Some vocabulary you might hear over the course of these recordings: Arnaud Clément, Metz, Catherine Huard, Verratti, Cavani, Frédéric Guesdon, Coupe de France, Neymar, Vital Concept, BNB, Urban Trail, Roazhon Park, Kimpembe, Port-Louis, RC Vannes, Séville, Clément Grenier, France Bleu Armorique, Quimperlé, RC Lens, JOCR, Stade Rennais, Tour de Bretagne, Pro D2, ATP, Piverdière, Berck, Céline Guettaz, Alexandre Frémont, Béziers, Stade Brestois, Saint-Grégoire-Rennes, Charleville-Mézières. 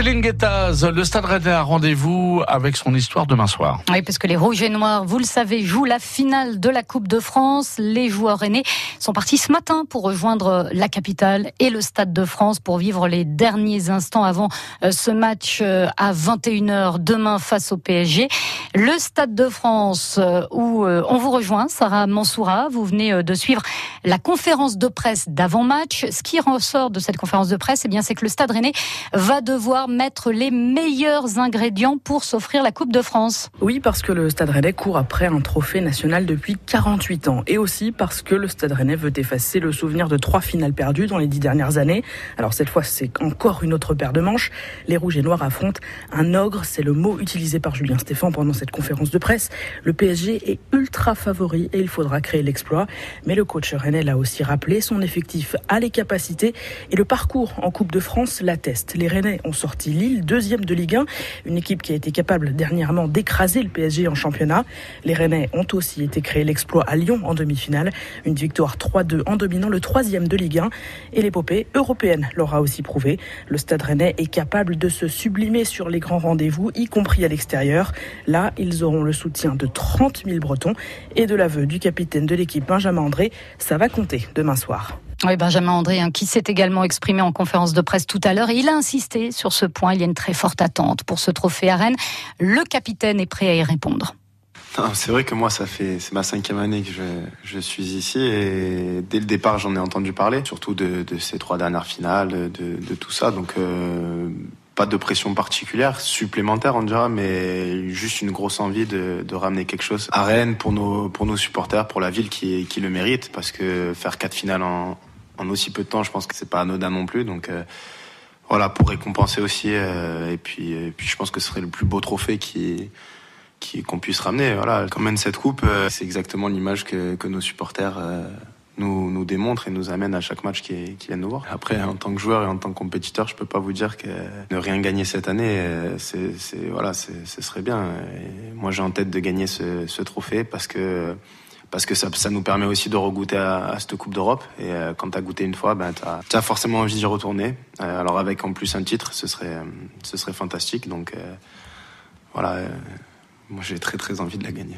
Céline Guettaz, le Stade Rennais a rendez-vous avec son histoire demain soir. Oui, parce que les Rouges et Noirs, vous le savez, jouent la finale de la Coupe de France. Les joueurs rennais sont partis ce matin pour rejoindre la capitale et le Stade de France pour vivre les derniers instants avant ce match à 21h demain face au PSG. Le Stade de France où on vous rejoint, Sarah Mansoura, vous venez de suivre la conférence de presse d'avant-match. Ce qui ressort de cette conférence de presse, eh bien, c'est que le Stade Rennais va devoir mettre les meilleurs ingrédients pour s'offrir la Coupe de France. Oui, parce que le Stade Rennais court après un trophée national depuis 48 ans. Et aussi parce que le Stade Rennais veut effacer le souvenir de 3 finales perdues dans les 10 dernières années. Alors cette fois, c'est encore une autre paire de manches. Les Rouges et Noirs affrontent un ogre, c'est le mot utilisé par Julien Stéphan pendant cette conférence de presse. Le PSG est ultra favori et il faudra créer l'exploit. Mais le coach Rennais l'a aussi rappelé, son effectif a les capacités et le parcours en Coupe de France l'atteste. Les Rennais ont sorti Lille, deuxième de Ligue 1, une équipe qui a été capable dernièrement d'écraser le PSG en championnat. Les Rennais ont aussi été créés l'exploit à Lyon en demi-finale, une victoire 3-2 en dominant le troisième de Ligue 1. Et l'épopée européenne l'aura aussi prouvé. Le Stade Rennais est capable de se sublimer sur les grands rendez-vous, y compris à l'extérieur. Là, ils auront le soutien de 30 000 Bretons et de l'aveu du capitaine de l'équipe Benjamin André, ça va compter demain soir. Oui, Benjamin André, qui s'est également exprimé en conférence de presse tout à l'heure, et il a insisté sur ce point. Il y a une très forte attente pour ce trophée à Rennes. Le capitaine est prêt à y répondre. Non, c'est vrai que moi, c'est ma 5e année que je suis ici et dès le départ, j'en ai entendu parler, surtout de ces 3 dernières finales, de tout ça. Donc, pas de pression particulière, supplémentaire on dira, mais juste une grosse envie de ramener quelque chose à Rennes pour nos supporters, pour la ville qui le mérite, parce que faire 4 finales en aussi peu de temps, je pense que c'est pas anodin non plus, donc voilà, pour récompenser aussi, et puis je pense que ce serait le plus beau trophée qu'on puisse ramener. Voilà, quand même cette coupe, c'est exactement l'image que nos supporters nous démontre et nous amène à chaque match qui vient nous voir. Après, en tant que joueur et en tant que compétiteur, je peux pas vous dire que ne rien gagner cette année, ce serait bien. Et moi, j'ai en tête de gagner ce trophée parce que ça nous permet aussi de regoûter à cette Coupe d'Europe. Et quand t'as goûté une fois, t'as forcément envie d'y retourner. Alors avec en plus un titre, ce serait fantastique. Donc voilà, moi j'ai très très envie de la gagner.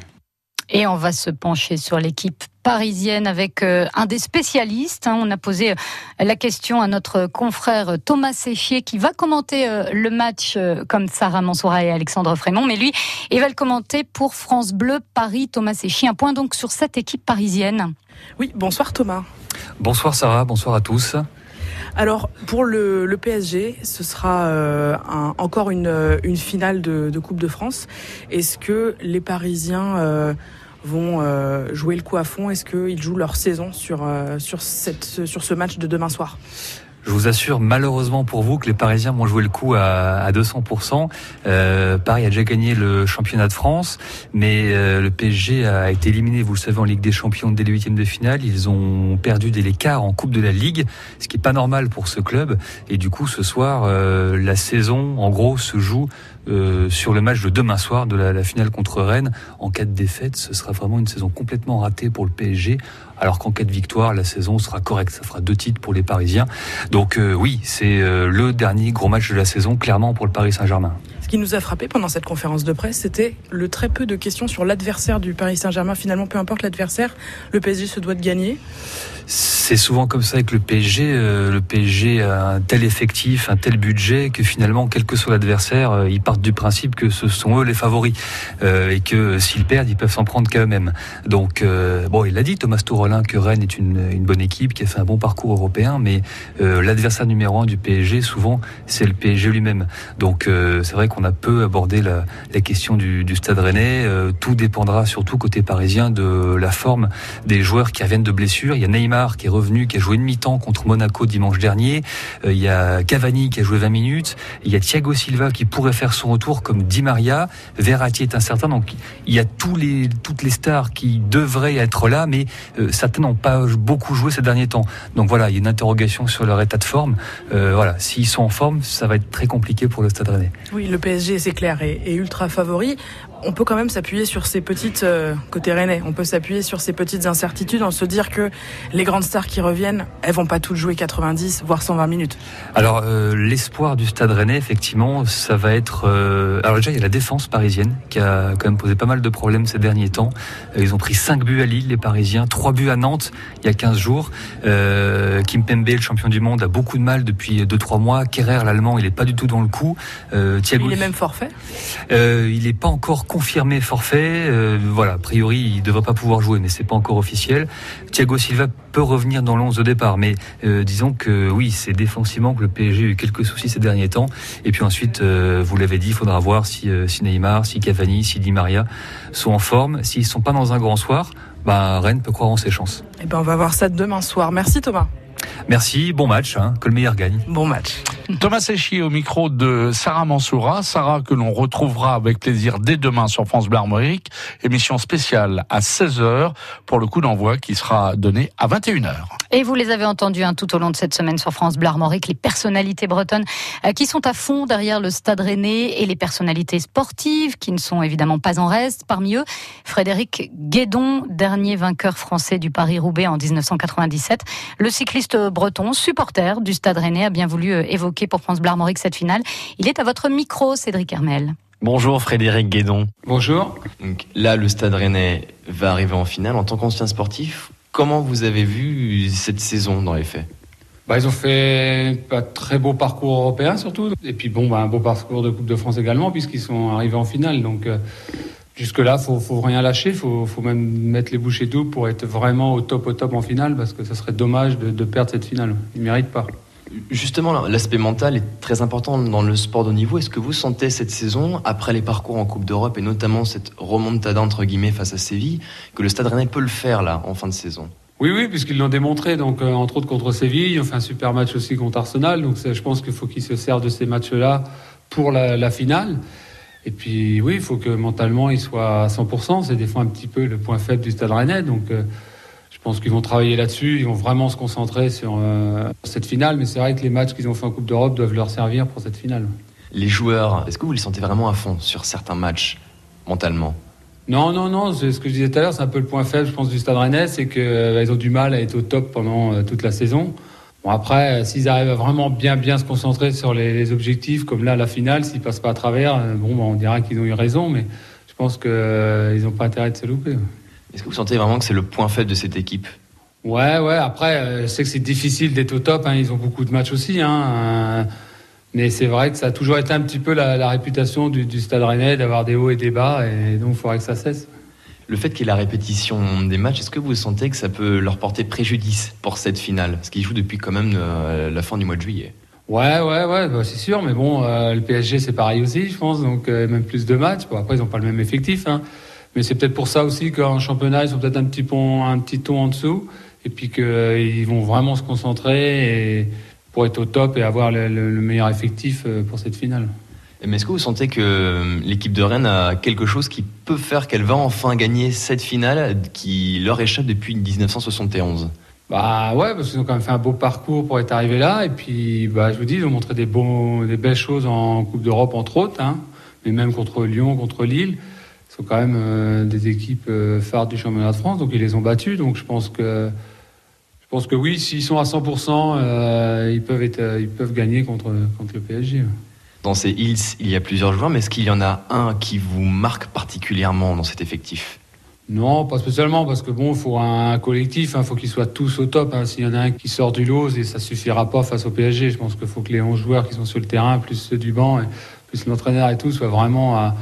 Et on va se pencher sur l'équipe parisienne avec un des spécialistes. On a posé la question à notre confrère Thomas Séchier qui va commenter le match comme Sarah Mansoura et Alexandre Frémont. Mais lui, il va le commenter pour France Bleu Paris. Thomas Séchier, un point donc sur cette équipe parisienne. Oui, bonsoir Thomas. Bonsoir Sarah, bonsoir à tous. Alors pour le PSG, ce sera encore une finale de Coupe de France. Est-ce que les Parisiens vont jouer le coup à fond? Est-ce qu'ils jouent leur saison sur ce match de demain soir? Je vous assure, malheureusement pour vous, que les Parisiens vont jouer le coup à 200%. Paris a déjà gagné le championnat de France, mais le PSG a été éliminé, vous le savez, en Ligue des Champions dès les 8e de finale. Ils ont perdu dès les quarts en Coupe de la Ligue, ce qui est pas normal pour ce club. Et du coup, ce soir, la saison, en gros, se joue sur le match de demain soir de la finale contre Rennes. En cas de défaite, ce sera vraiment une saison complètement ratée pour le PSG, alors qu'en cas de victoire, la saison sera correcte. Ça fera 2 titres pour les Parisiens. Donc oui, c'est le dernier gros match de la saison, clairement, pour le Paris Saint-Germain. Ce qui nous a frappé pendant cette conférence de presse, c'était le très peu de questions sur l'adversaire du Paris Saint-Germain. Finalement, peu importe l'adversaire, le PSG se doit de gagner. C'est souvent comme ça avec le PSG. Le PSG a un tel effectif, un tel budget, que finalement, quel que soit l'adversaire, ils partent du principe que ce sont eux les favoris et que s'ils perdent, ils peuvent s'en prendre qu'à eux-mêmes. Donc, bon, il l'a dit, Thomas Tourolin, que Rennes est une bonne équipe, qui a fait un bon parcours européen, mais l'adversaire numéro 1 du PSG, souvent, c'est le PSG lui-même. Donc, c'est vrai qu'on a peu abordé la question du Stade Rennais. Tout dépendra, surtout côté parisien, de la forme des joueurs qui reviennent de blessures. Il y a Neymar qui est revenu, qui a joué une mi-temps contre Monaco dimanche dernier. Il y a Cavani qui a joué 20 minutes. Il y a Thiago Silva qui pourrait faire son retour, comme Di Maria. Verratti est incertain. Donc, il y a toutes les stars qui devraient être là, mais certaines n'ont pas beaucoup joué ces derniers temps. Donc voilà, il y a une interrogation sur leur état de forme. Voilà, s'ils sont en forme, ça va être très compliqué pour le Stade Rennais. Oui, le PSG, c'est clair, est ultra favori. on peut quand même s'appuyer sur ces petites côté rennais, on peut s'appuyer sur ces petites incertitudes en se dire que les grandes stars qui reviennent, elles vont pas toutes jouer 90 voire 120 minutes. Alors l'espoir du Stade Rennais, effectivement, ça va être alors déjà il y a la défense parisienne qui a quand même posé pas mal de problèmes ces derniers temps. Ils ont pris 5 buts à Lille, les Parisiens, 3 buts à Nantes il y a 15 jours. Kimpembe, le champion du monde, a beaucoup de mal depuis 2-3 mois. Kehrer, l'allemand, il est pas du tout dans le coup. Thiago, il est même forfait. Il est pas encore confirmé forfait, voilà, a priori il devrait pas pouvoir jouer mais c'est pas encore officiel. Thiago Silva peut revenir dans l'11 de départ mais disons que oui, c'est défensivement que le PSG a eu quelques soucis ces derniers temps et puis ensuite vous l'avez dit, il faudra voir si Neymar, si Cavani, si Di Maria sont en forme. S'ils sont pas dans un grand soir, Rennes peut croire en ses chances. Et on va voir ça demain soir. Merci Thomas. Merci, bon match, que le meilleur gagne. Bon match. Thomas Séchier au micro de Sarah Mansoura. Sarah que l'on retrouvera avec plaisir dès demain sur France Bleu Armorique. Émission spéciale à 16h pour le coup d'envoi qui sera donné à 21h. Et vous les avez entendus tout au long de cette semaine sur France Bleu Armorique, les personnalités bretonnes qui sont à fond derrière le Stade Rennais et les personnalités sportives qui ne sont évidemment pas en reste. Parmi eux, Frédéric Guesdon, dernier vainqueur français du Paris-Roubaix en 1997. Le cycliste breton, supporter du Stade Rennais, a bien voulu évoquer pour France Bleu Armorique cette finale. Il est à votre micro, Cédric Hermel. Bonjour Frédéric Guesdon. Bonjour. Donc là, le Stade Rennais va arriver en finale. En tant qu'ancien sportif, comment vous avez vu cette saison dans les faits ? Ils ont fait un très beau parcours européen surtout. Et puis un beau parcours de Coupe de France également puisqu'ils sont arrivés en finale. Donc jusque-là, faut rien lâcher. Faut même mettre les bouchées doubles pour être vraiment au top en finale parce que ça serait dommage de perdre cette finale. Ils ne méritent pas. Justement, l'aspect mental est très important dans le sport de haut niveau. Est-ce que vous sentez cette saison, après les parcours en Coupe d'Europe et notamment cette remontada entre guillemets face à Séville, que le Stade Rennais peut le faire là en fin de saison ? Oui, puisqu'ils l'ont démontré. Donc, entre autres contre Séville, on fait un super match aussi contre Arsenal. Donc, je pense qu'il faut qu'ils se servent de ces matchs-là pour la finale. Et puis, oui, il faut que mentalement ils soient à 100%. C'est des fois un petit peu le point faible du Stade Rennais. Donc, je pense qu'ils vont travailler là-dessus, ils vont vraiment se concentrer sur cette finale. Mais c'est vrai que les matchs qu'ils ont fait en Coupe d'Europe doivent leur servir pour cette finale. Les joueurs, est-ce que vous les sentez vraiment à fond sur certains matchs, mentalement ? Non, c'est ce que je disais tout à l'heure, c'est un peu le point faible, je pense, du Stade Rennais, c'est qu'ils ont du mal à être au top pendant toute la saison. Après, s'ils arrivent à vraiment bien se concentrer sur les objectifs, comme là, la finale, s'ils ne passent pas à travers, on dira qu'ils ont eu raison, mais je pense qu'ils n'ont pas intérêt de se louper. Est-ce que vous sentez vraiment que c'est le point faible de cette équipe ? Ouais. Après, je sais que c'est difficile d'être au top. Ils ont beaucoup de matchs aussi. Mais c'est vrai que ça a toujours été un petit peu la réputation du Stade Rennais d'avoir des hauts et des bas. Et donc, il faudrait que ça cesse. Le fait qu'il y ait la répétition des matchs, est-ce que vous sentez que ça peut leur porter préjudice pour cette finale ? Parce qu'ils jouent depuis quand même la fin du mois de juillet. Ouais, c'est sûr. Mais le PSG, c'est pareil aussi, je pense. Donc, même plus de matchs. Après, ils n'ont pas le même effectif. Mais c'est peut-être pour ça aussi qu'en championnat, ils sont peut-être un petit ton en dessous. Et puis qu'ils vont vraiment se concentrer pour être au top et avoir le meilleur effectif pour cette finale. Mais est-ce que vous sentez que l'équipe de Rennes a quelque chose qui peut faire qu'elle va enfin gagner cette finale qui leur échappe depuis 1971 ? Ouais, parce qu'ils ont quand même fait un beau parcours pour être arrivés là. Et puis, je vous dis, ils ont montré des belles choses en Coupe d'Europe, entre autres. Mais même contre Lyon, contre Lille. Ce sont quand même des équipes phares du championnat de France, donc ils les ont battus. Donc je pense que oui, s'ils sont à 100%, ils peuvent gagner contre le PSG. Dans ces Hills, il y a plusieurs joueurs, mais est-ce qu'il y en a un qui vous marque particulièrement dans cet effectif ? Non, pas spécialement, parce que faut un collectif, faut qu'ils soient tous au top. S'il y en a un qui sort du lot, ça suffira pas face au PSG. Je pense qu'il faut que les 11 joueurs qui sont sur le terrain, plus ceux du banc, et plus l'entraîneur et tout, soient vraiment à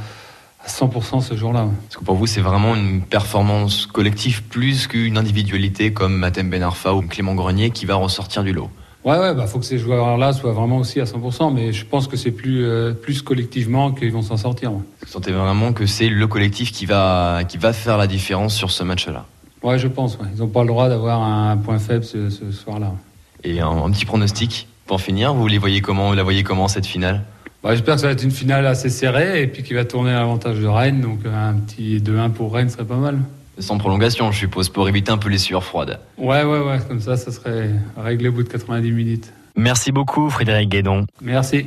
100% ce jour-là. Parce que pour vous, c'est vraiment une performance collective plus qu'une individualité comme Mathem Ben Arfa ou Clément Grenier qui va ressortir du lot. Ouais, faut que ces joueurs-là soient vraiment aussi à 100%, mais je pense que c'est plus collectivement qu'ils vont s'en sortir. Ouais. Vous sentez vraiment que c'est le collectif qui va faire la différence sur ce match-là ? Ouais, je pense. Ouais. Ils n'ont pas le droit d'avoir un point faible ce soir-là. Et un petit pronostic pour finir, vous la voyez comment cette finale ? J'espère que ça va être une finale assez serrée et puis qui va tourner à l'avantage de Rennes. Donc un petit 2-1 pour Rennes serait pas mal. Sans prolongation, je suppose, pour éviter un peu les sueurs froides. Ouais, comme ça serait réglé au bout de 90 minutes. Merci beaucoup Frédéric Guesdon. Merci.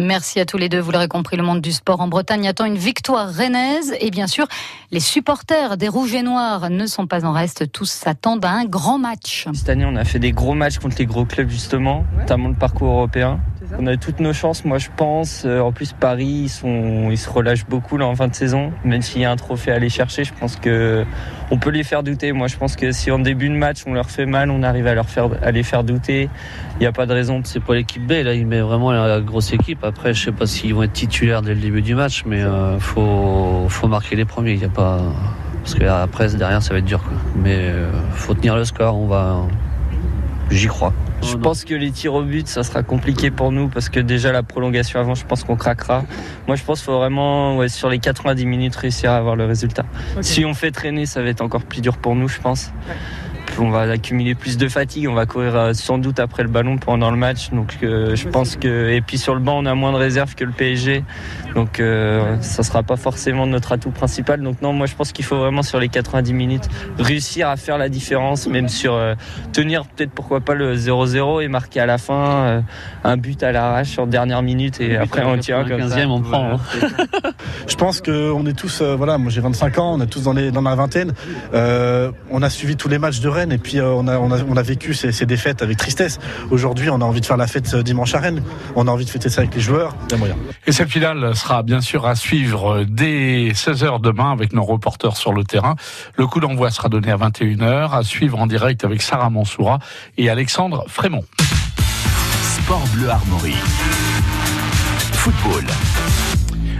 Merci à tous les deux. Vous l'aurez compris, le monde du sport en Bretagne attend une victoire rennaise. Et bien sûr, les supporters des Rouges et Noirs ne sont pas en reste. Tous s'attendent à un grand match. Cette année, on a fait des gros matchs contre les gros clubs, justement, notamment le parcours européen. On a toutes nos chances, moi je pense. En plus, Paris, ils se relâchent beaucoup là, en fin de saison. Même s'il y a un trophée à aller chercher, je pense qu'on peut les faire douter. Moi, je pense que si en début de match, on leur fait mal, on arrive à les faire douter. Il n'y a pas de raison. C'est pas l'équipe B, là, il met vraiment la grosse équipe. Après, je ne sais pas s'ils vont être titulaires dès le début du match, mais faut marquer les premiers. Y a pas... Parce que après, derrière, ça va être dur, quoi. Mais faut tenir le score. J'y crois. Je pense que les tirs au but, ça sera compliqué pour nous parce que déjà la prolongation avant, je pense qu'on craquera. Moi, je pense qu'il faut vraiment, sur les 90 minutes, réussir à avoir le résultat. Okay. Si on fait traîner, ça va être encore plus dur pour nous, je pense. Ouais. On va accumuler plus de fatigue, on va courir sans doute après le ballon pendant le match. Donc je pense que. Et puis sur le banc, on a moins de réserve que le PSG. Donc ça ne sera pas forcément notre atout principal. Donc non, moi je pense qu'il faut vraiment sur les 90 minutes réussir à faire la différence, même sur tenir peut-être pourquoi pas le 0-0 et marquer à la fin un but à l'arrache en dernière minute et après on tire comme ça. 15e, on prend. Je pense qu'on est tous, moi j'ai 25 ans, on est tous dans la vingtaine. On a suivi tous les matchs de Rennes. Et puis on a vécu ces défaites avec tristesse. Aujourd'hui, on a envie de faire la fête dimanche à Rennes. On a envie de fêter ça avec les joueurs. Et cette finale sera bien sûr à suivre dès 16h demain avec nos reporters sur le terrain. Le coup d'envoi sera donné à 21h. À suivre en direct avec Sarah Mansoura et Alexandre Frémont. Sport Bleu Armorique. Football.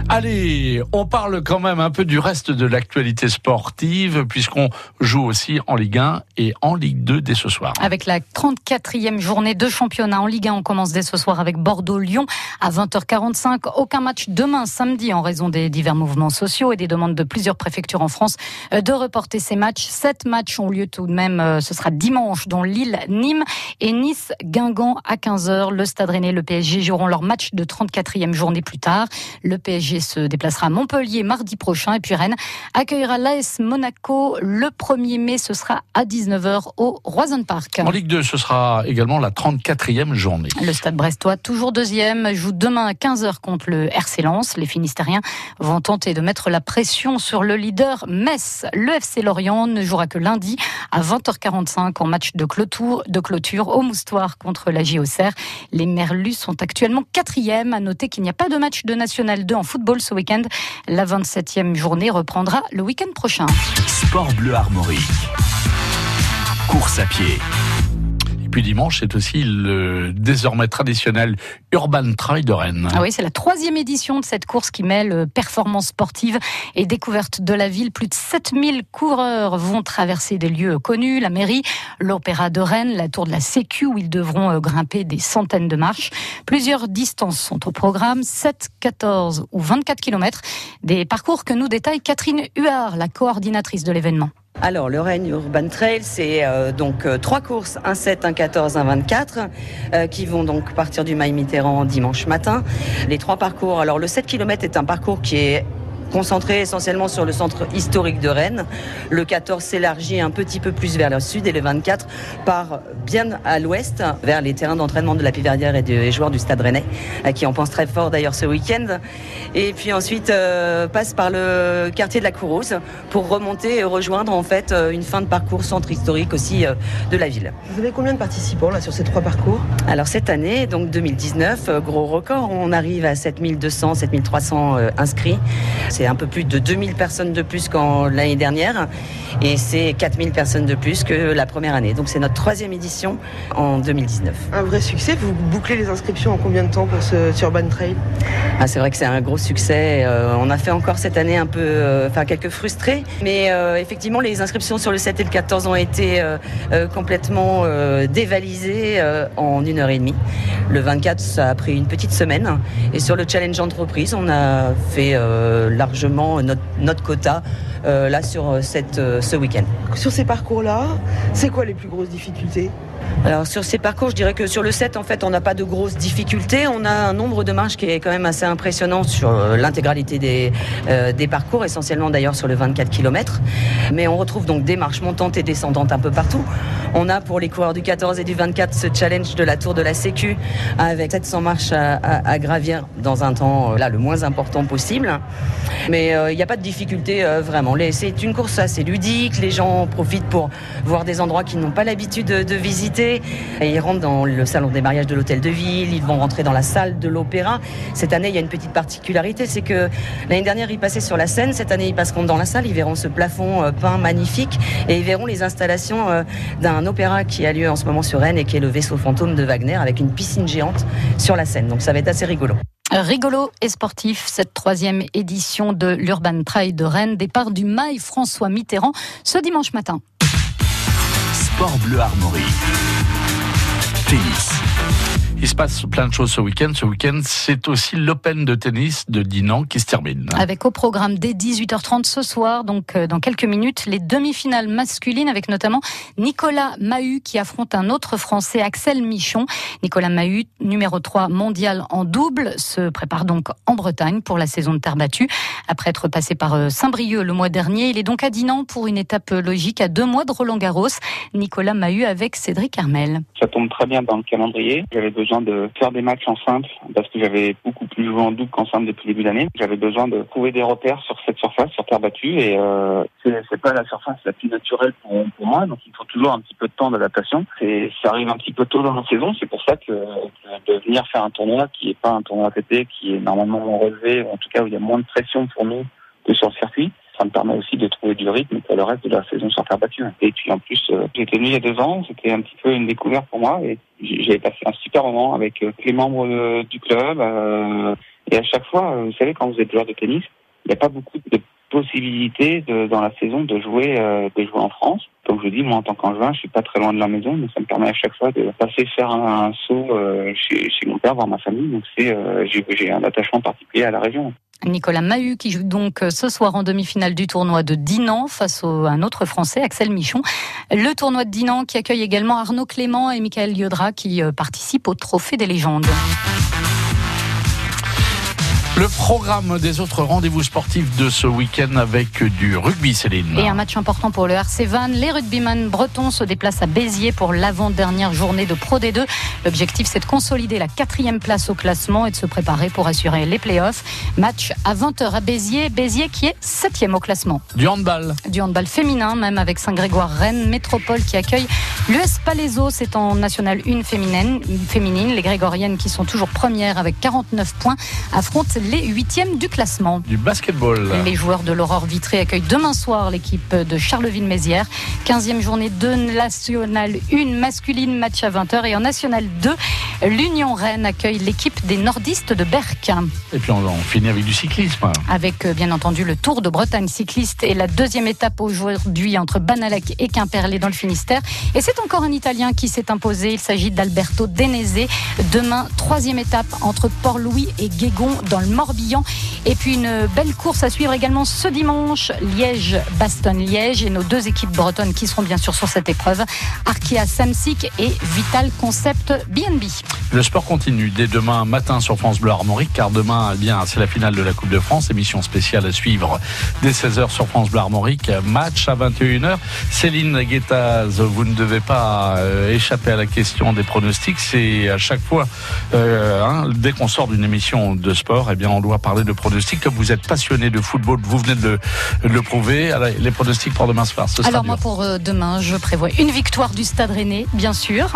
Allez, on parle quand même un peu du reste de l'actualité sportive puisqu'on joue aussi en Ligue 1 et en Ligue 2 dès ce soir. Avec la 34e journée de championnat en Ligue 1, on commence dès ce soir avec Bordeaux-Lyon à 20h45. Aucun match demain samedi en raison des divers mouvements sociaux et des demandes de plusieurs préfectures en France de reporter ces matchs. 7 matchs ont lieu tout de même, ce sera dimanche, dont Lille-Nîmes et Nice-Guingamp à 15h. Le Stade Rennais, le PSG joueront leur match de 34e journée plus tard. Le PSG se déplacera à Montpellier mardi prochain et puis Rennes accueillera l'AS Monaco le 1er mai, ce sera à 19h au Roazhon Park. En Ligue 2, ce sera également la 34e journée. Le Stade Brestois, toujours 2e, joue demain à 15h contre le RC Lens. Les Finistériens vont tenter de mettre la pression sur le leader Metz. Le FC Lorient ne jouera que lundi à 20h45 en match de clôture au Moustoir contre la JOCR. Les Merlus sont actuellement 4e. À noter qu'il n'y a pas de match de National 2 en football ce week-end. La 27e journée reprendra le week-end prochain. Sport Bleu Armorique. Course à pied. Puis dimanche, c'est aussi le désormais traditionnel Urban Trail de Rennes. Ah oui, c'est la 3e édition de cette course qui mêle performance sportive et découverte de la ville. Plus de 7000 coureurs vont traverser des lieux connus, la mairie, l'Opéra de Rennes, la tour de la Sécu, où ils devront grimper des centaines de marches. Plusieurs distances sont au programme, 7, 14 ou 24 km. Des parcours que nous détaille Catherine Huard, la coordinatrice de l'événement. Alors, le Rennes Urban Trail, c'est donc 3 courses, un 7, un 14, un 24, qui vont donc partir du Maï Mitterrand dimanche matin. Les 3 parcours, alors le 7 km est un parcours qui est concentré essentiellement sur le centre historique de Rennes. Le 14 s'élargit un petit peu plus vers le sud et le 24 part bien à l'ouest vers les terrains d'entraînement de la Piverdière et des joueurs du Stade Rennais, à qui on pense très fort d'ailleurs ce week-end. Et puis ensuite passe par le quartier de la Courrousse pour remonter et rejoindre en fait une fin de parcours centre historique aussi de la ville. Vous avez combien de participants là sur ces 3 parcours ? Alors cette année, donc 2019, gros record, on arrive à 7200, 7300 inscrits. C'est un peu plus de 2000 personnes de plus qu'en l'année dernière et c'est 4000 personnes de plus que la première année. Donc c'est notre 3e édition en 2019. Un vrai succès, vous bouclez les inscriptions en combien de temps pour ce Urban Trail ? Ah, c'est vrai que c'est un gros succès. On a fait encore cette année un peu, quelques frustrés, mais effectivement les inscriptions sur le 7 et le 14 ont été complètement dévalisées en 1h30. Le 24, ça a pris une petite semaine et sur le challenge entreprise, on a fait largement notre quota là sur ce week-end. Sur ces parcours-là, c'est quoi les plus grosses difficultés ? Alors sur ces parcours, je dirais que sur le 7, en fait, on n'a pas de grosses difficultés. On a un nombre de marches qui est quand même assez impressionnant sur l'intégralité des parcours, essentiellement d'ailleurs sur le 24 km. Mais on retrouve donc des marches montantes et descendantes un peu partout. On a pour les coureurs du 14 et du 24 ce challenge de la Tour de la Sécu avec 700 marches à gravir dans un temps là le moins important possible. Mais il n'y a pas de difficulté vraiment. C'est une course assez ludique. Les gens en profitent pour voir des endroits qu'ils n'ont pas l'habitude de visiter. Et ils rentrent dans le salon des mariages de l'hôtel de ville. Ils vont rentrer dans la salle de l'opéra. Cette année, il y a une petite particularité, c'est que l'année dernière, ils passaient sur la scène. Cette année, ils passeront dans la salle. Ils verront ce plafond peint magnifique et ils verront les installations d'un opéra qui a lieu en ce moment sur Rennes et qui est le Vaisseau fantôme de Wagner avec une piscine géante sur la Seine. Donc ça va être assez rigolo. Rigolo et sportif, cette 3e édition de l'Urban Trail de Rennes, départ du Maï François Mitterrand ce dimanche matin. Sport Bleu Armorique. Tennis. Il se passe plein de choses ce week-end. Ce week-end, c'est aussi l'Open de tennis de Dinan qui se termine. Avec au programme dès 18h30 ce soir, donc dans quelques minutes, les demi-finales masculines avec notamment Nicolas Mahut qui affronte un autre Français, Axel Michon. Nicolas Mahut, numéro 3 mondial en double, se prépare donc en Bretagne pour la saison de terre battue. Après être passé par Saint-Brieuc le mois dernier, il est donc à Dinan pour une étape logique à 2 mois de Roland-Garros. Nicolas Mahut avec Cédric Hermel. Ça tombe très bien dans le calendrier. J'avais besoin de faire des matchs en simple parce que j'avais beaucoup plus joué en double qu'en simple depuis le début d'année. J'avais besoin de trouver des repères sur cette surface, sur terre battue, et c'est pas la surface la plus naturelle pour moi, donc il faut toujours un petit peu de temps d'adaptation. Ça arrive un petit peu tôt dans la saison, c'est pour ça que de venir faire un tournoi qui est pas un tournoi ATP, qui est normalement relevé, en tout cas où il y a moins de pression pour nous que sur le circuit. Ça me permet aussi de trouver du rythme pour le reste de la saison sur terre battue. Et puis en plus, j'étais venu il y a 2 ans, c'était un petit peu une découverte pour moi et j'avais passé un super moment avec les membres du club. Et à chaque fois, vous savez, quand vous êtes joueur de tennis, il n'y a pas beaucoup de possibilités dans la saison de jouer en France. Comme je vous dis, moi en tant qu'angevin, je suis pas très loin de la maison, mais ça me permet à chaque fois de passer faire un saut chez mon père, voir ma famille. Donc j'ai un attachement particulier à la région. Nicolas Mahut qui joue donc ce soir en demi-finale du tournoi de Dinan face à un autre Français, Axel Michon. Le tournoi de Dinan qui accueille également Arnaud Clément et Michael Liodra qui participent au Trophée des légendes. Le programme des autres rendez-vous sportifs de ce week-end avec du rugby, Céline. Et un match important pour le RC Vannes. Les rugbymen bretons se déplacent à Béziers pour l'avant-dernière journée de Pro D2. L'objectif, c'est de consolider la 4e place au classement et de se préparer pour assurer les playoffs. Match à 20h à Béziers. Béziers qui est 7e au classement. Du handball. Du handball féminin, même avec Saint-Grégoire-Rennes, métropole qui accueille l'US Palaiseau. C'est en National 1 féminine. Les Grégoriennes qui sont toujours premières avec 49 points affrontent les 8e du classement. Du basketball. Les joueurs de l'Aurore Vitré accueillent demain soir l'équipe de Charleville-Mézières. 15e journée de National 1 masculine, match à 20h. Et en National 2, l'Union Rennes accueille l'équipe des nordistes de Berck. Et puis on finit avec du cyclisme. Avec bien entendu le Tour de Bretagne cycliste et la 2e étape aujourd'hui entre Banalec et Quimperlé dans le Finistère. Et c'est encore un Italien qui s'est imposé. Il s'agit d'Alberto Denese. Demain, 3e étape entre Port-Louis et Guégon dans le Morbihan. Et puis une belle course à suivre également ce dimanche, Liège-Bastogne-Liège, et nos 2 équipes bretonnes qui seront bien sûr sur cette épreuve, Arkea Samsic et Vital Concept BNB. Le sport continue dès demain matin sur France Bleu Armorique, car demain c'est la finale de la Coupe de France, émission spéciale à suivre dès 16h sur France Bleu Armorique, match à 21h. Céline Guettaz, vous ne devez pas échapper à la question des pronostics, c'est à chaque fois dès qu'on sort d'une émission de sport, eh bien on doit parler de pronostics. Comme vous êtes passionné de football, vous venez de le prouver. Alors, les pronostics pour demain soir. Alors moi pour demain, je prévois une victoire du Stade Rennais, bien sûr.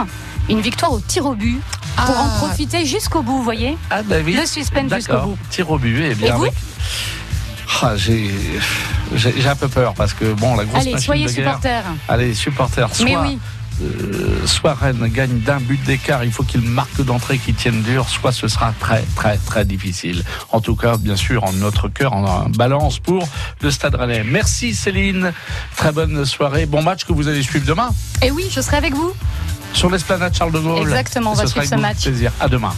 Une victoire au tir au but pour en profiter jusqu'au bout, vous voyez. Ah bah oui. Le suspense jusqu'au bout. Tir au but, eh bien. Et vous j'ai un peu peur parce que la grosse machine de guerre. Allez, soyez supporters. Allez, supporters. Mais oui. Soit Rennes gagne d'un but d'écart, il faut qu'il marque d'entrée, qu'il tienne dur, soit ce sera très très très difficile. En tout cas, bien sûr, en notre cœur, on a un balance pour le Stade Rennais. Merci Céline, très bonne soirée, bon match que vous allez suivre demain. Et oui, je serai avec vous. Sur l'esplanade Charles de Gaulle. Exactement, on va suivre ce match. Plaisir. À demain.